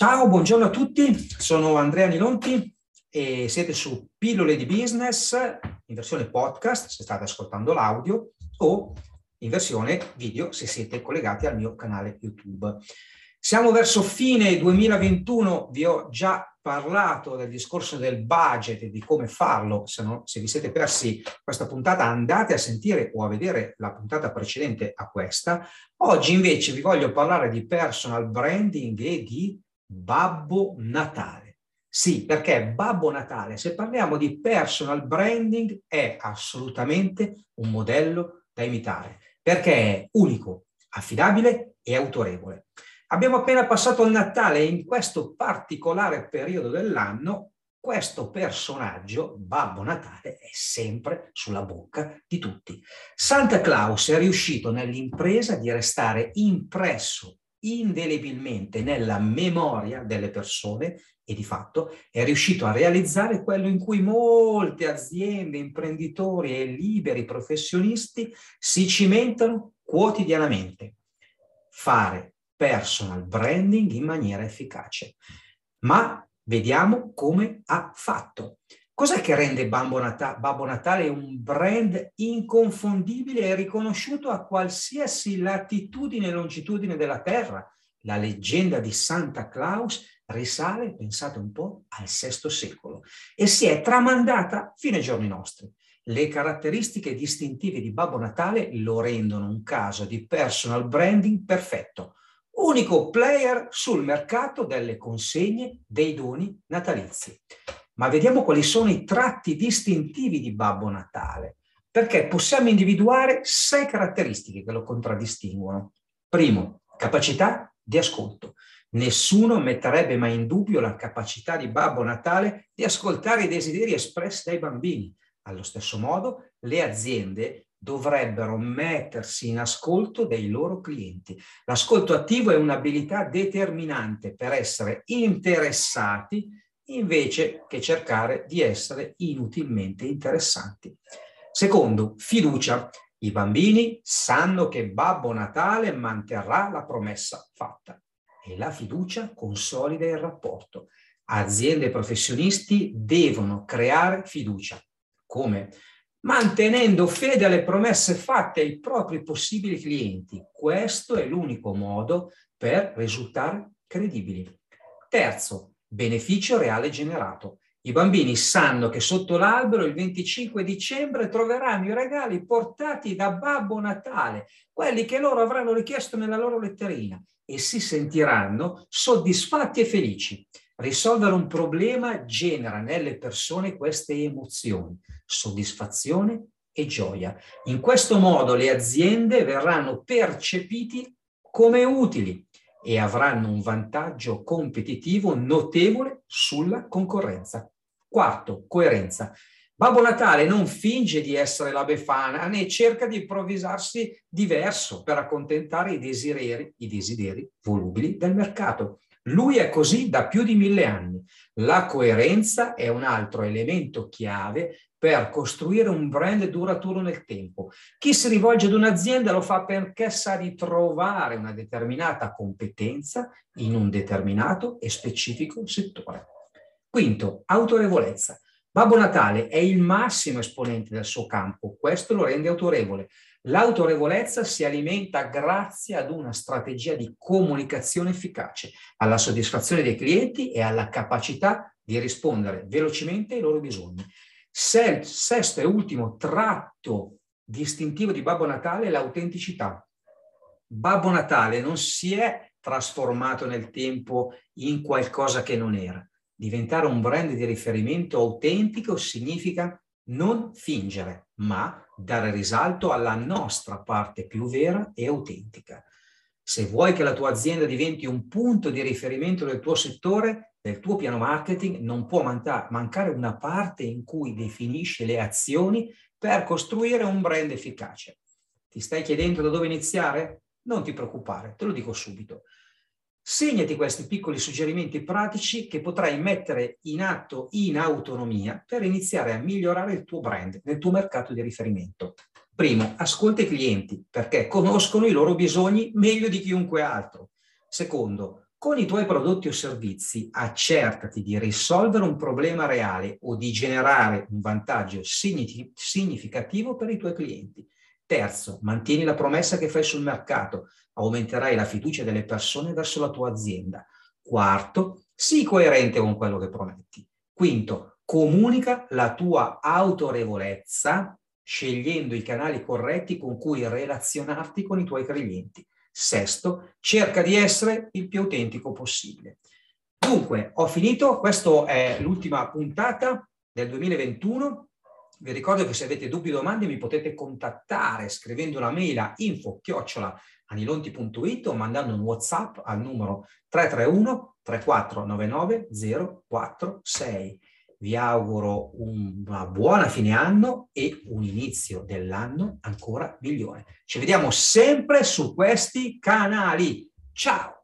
Ciao, buongiorno a tutti, sono Andrea Nilonti e siete su Pillole di Business in versione podcast se state ascoltando l'audio o in versione video se siete collegati al mio canale YouTube. Siamo verso fine 2021, vi ho già parlato del discorso del budget e di come farlo. Se vi siete persi questa puntata andate a sentire o a vedere la puntata precedente a questa. Oggi invece vi voglio parlare di personal branding e di Babbo Natale. Sì, perché Babbo Natale, se parliamo di personal branding, è assolutamente un modello da imitare, perché è unico, affidabile e autorevole. Abbiamo appena passato il Natale e in questo particolare periodo dell'anno questo personaggio, Babbo Natale, è sempre sulla bocca di tutti. Santa Claus è riuscito nell'impresa di restare impresso indelebilmente nella memoria delle persone e di fatto è riuscito a realizzare quello in cui molte aziende, imprenditori e liberi professionisti si cimentano quotidianamente: fare personal branding in maniera efficace. Ma vediamo come ha fatto. Cos'è che rende Babbo Natale un brand inconfondibile e riconosciuto a qualsiasi latitudine e longitudine della Terra? La leggenda di Santa Claus risale, pensate un po', al VI secolo e si è tramandata fino ai giorni nostri. Le caratteristiche distintive di Babbo Natale lo rendono un caso di personal branding perfetto, unico player sul mercato delle consegne dei doni natalizi. Ma vediamo quali sono i tratti distintivi di Babbo Natale, perché possiamo individuare 6 caratteristiche che lo contraddistinguono. Primo, capacità di ascolto. Nessuno metterebbe mai in dubbio la capacità di Babbo Natale di ascoltare i desideri espressi dai bambini. Allo stesso modo, le aziende dovrebbero mettersi in ascolto dei loro clienti. L'ascolto attivo è un'abilità determinante per essere interessati invece che cercare di essere inutilmente interessanti. Secondo, fiducia. I bambini sanno che Babbo Natale manterrà la promessa fatta e la fiducia consolida il rapporto. Aziende e professionisti devono creare fiducia. Come? Mantenendo fede alle promesse fatte ai propri possibili clienti. Questo è l'unico modo per risultare credibili. Terzo, beneficio reale generato. I bambini sanno che sotto l'albero il 25 dicembre troveranno i regali portati da Babbo Natale, quelli che loro avranno richiesto nella loro letterina, e si sentiranno soddisfatti e felici. Risolvere un problema genera nelle persone queste emozioni, soddisfazione e gioia. In questo modo le aziende verranno percepiti come utili e avranno un vantaggio competitivo notevole sulla concorrenza. Quarto, coerenza. Babbo Natale non finge di essere la Befana né cerca di improvvisarsi diverso per accontentare i desideri volubili del mercato. Lui è così da più di 1000 anni. La coerenza è un altro elemento chiave per costruire un brand duraturo nel tempo. Chi si rivolge ad un'azienda lo fa perché sa di trovare una determinata competenza in un determinato e specifico settore. Quinto, autorevolezza. Babbo Natale è il massimo esponente del suo campo, questo lo rende autorevole. L'autorevolezza si alimenta grazie ad una strategia di comunicazione efficace, alla soddisfazione dei clienti e alla capacità di rispondere velocemente ai loro bisogni. Sesto e ultimo tratto distintivo di Babbo Natale è l'autenticità. Babbo Natale non si è trasformato nel tempo in qualcosa che non era. Diventare un brand di riferimento autentico significa non fingere, ma dare risalto alla nostra parte più vera e autentica. Se vuoi che la tua azienda diventi un punto di riferimento del tuo settore, del tuo piano marketing, non può mancare una parte in cui definisci le azioni per costruire un brand efficace. Ti stai chiedendo da dove iniziare? Non ti preoccupare, te lo dico subito. Segnati questi piccoli suggerimenti pratici che potrai mettere in atto in autonomia per iniziare a migliorare il tuo brand nel tuo mercato di riferimento. Primo, ascolta i clienti perché conoscono i loro bisogni meglio di chiunque altro. Secondo, Con i tuoi prodotti o servizi accertati di risolvere un problema reale o di generare un vantaggio significativo per i tuoi clienti. Terzo, mantieni la promessa che fai sul mercato, aumenterai la fiducia delle persone verso la tua azienda. Quarto, sii coerente con quello che prometti. Quinto, comunica la tua autorevolezza scegliendo i canali corretti con cui relazionarti con i tuoi clienti. Sesto, cerca di essere il più autentico possibile. Dunque, ho finito. Questa è l'ultima puntata del 2021. Vi ricordo che se avete dubbi o domande mi potete contattare scrivendo una mail a info@anilonti.it o mandando un WhatsApp al numero 331 3499 046. Vi auguro una buona fine anno e un inizio dell'anno ancora migliore. Ci vediamo sempre su questi canali. Ciao!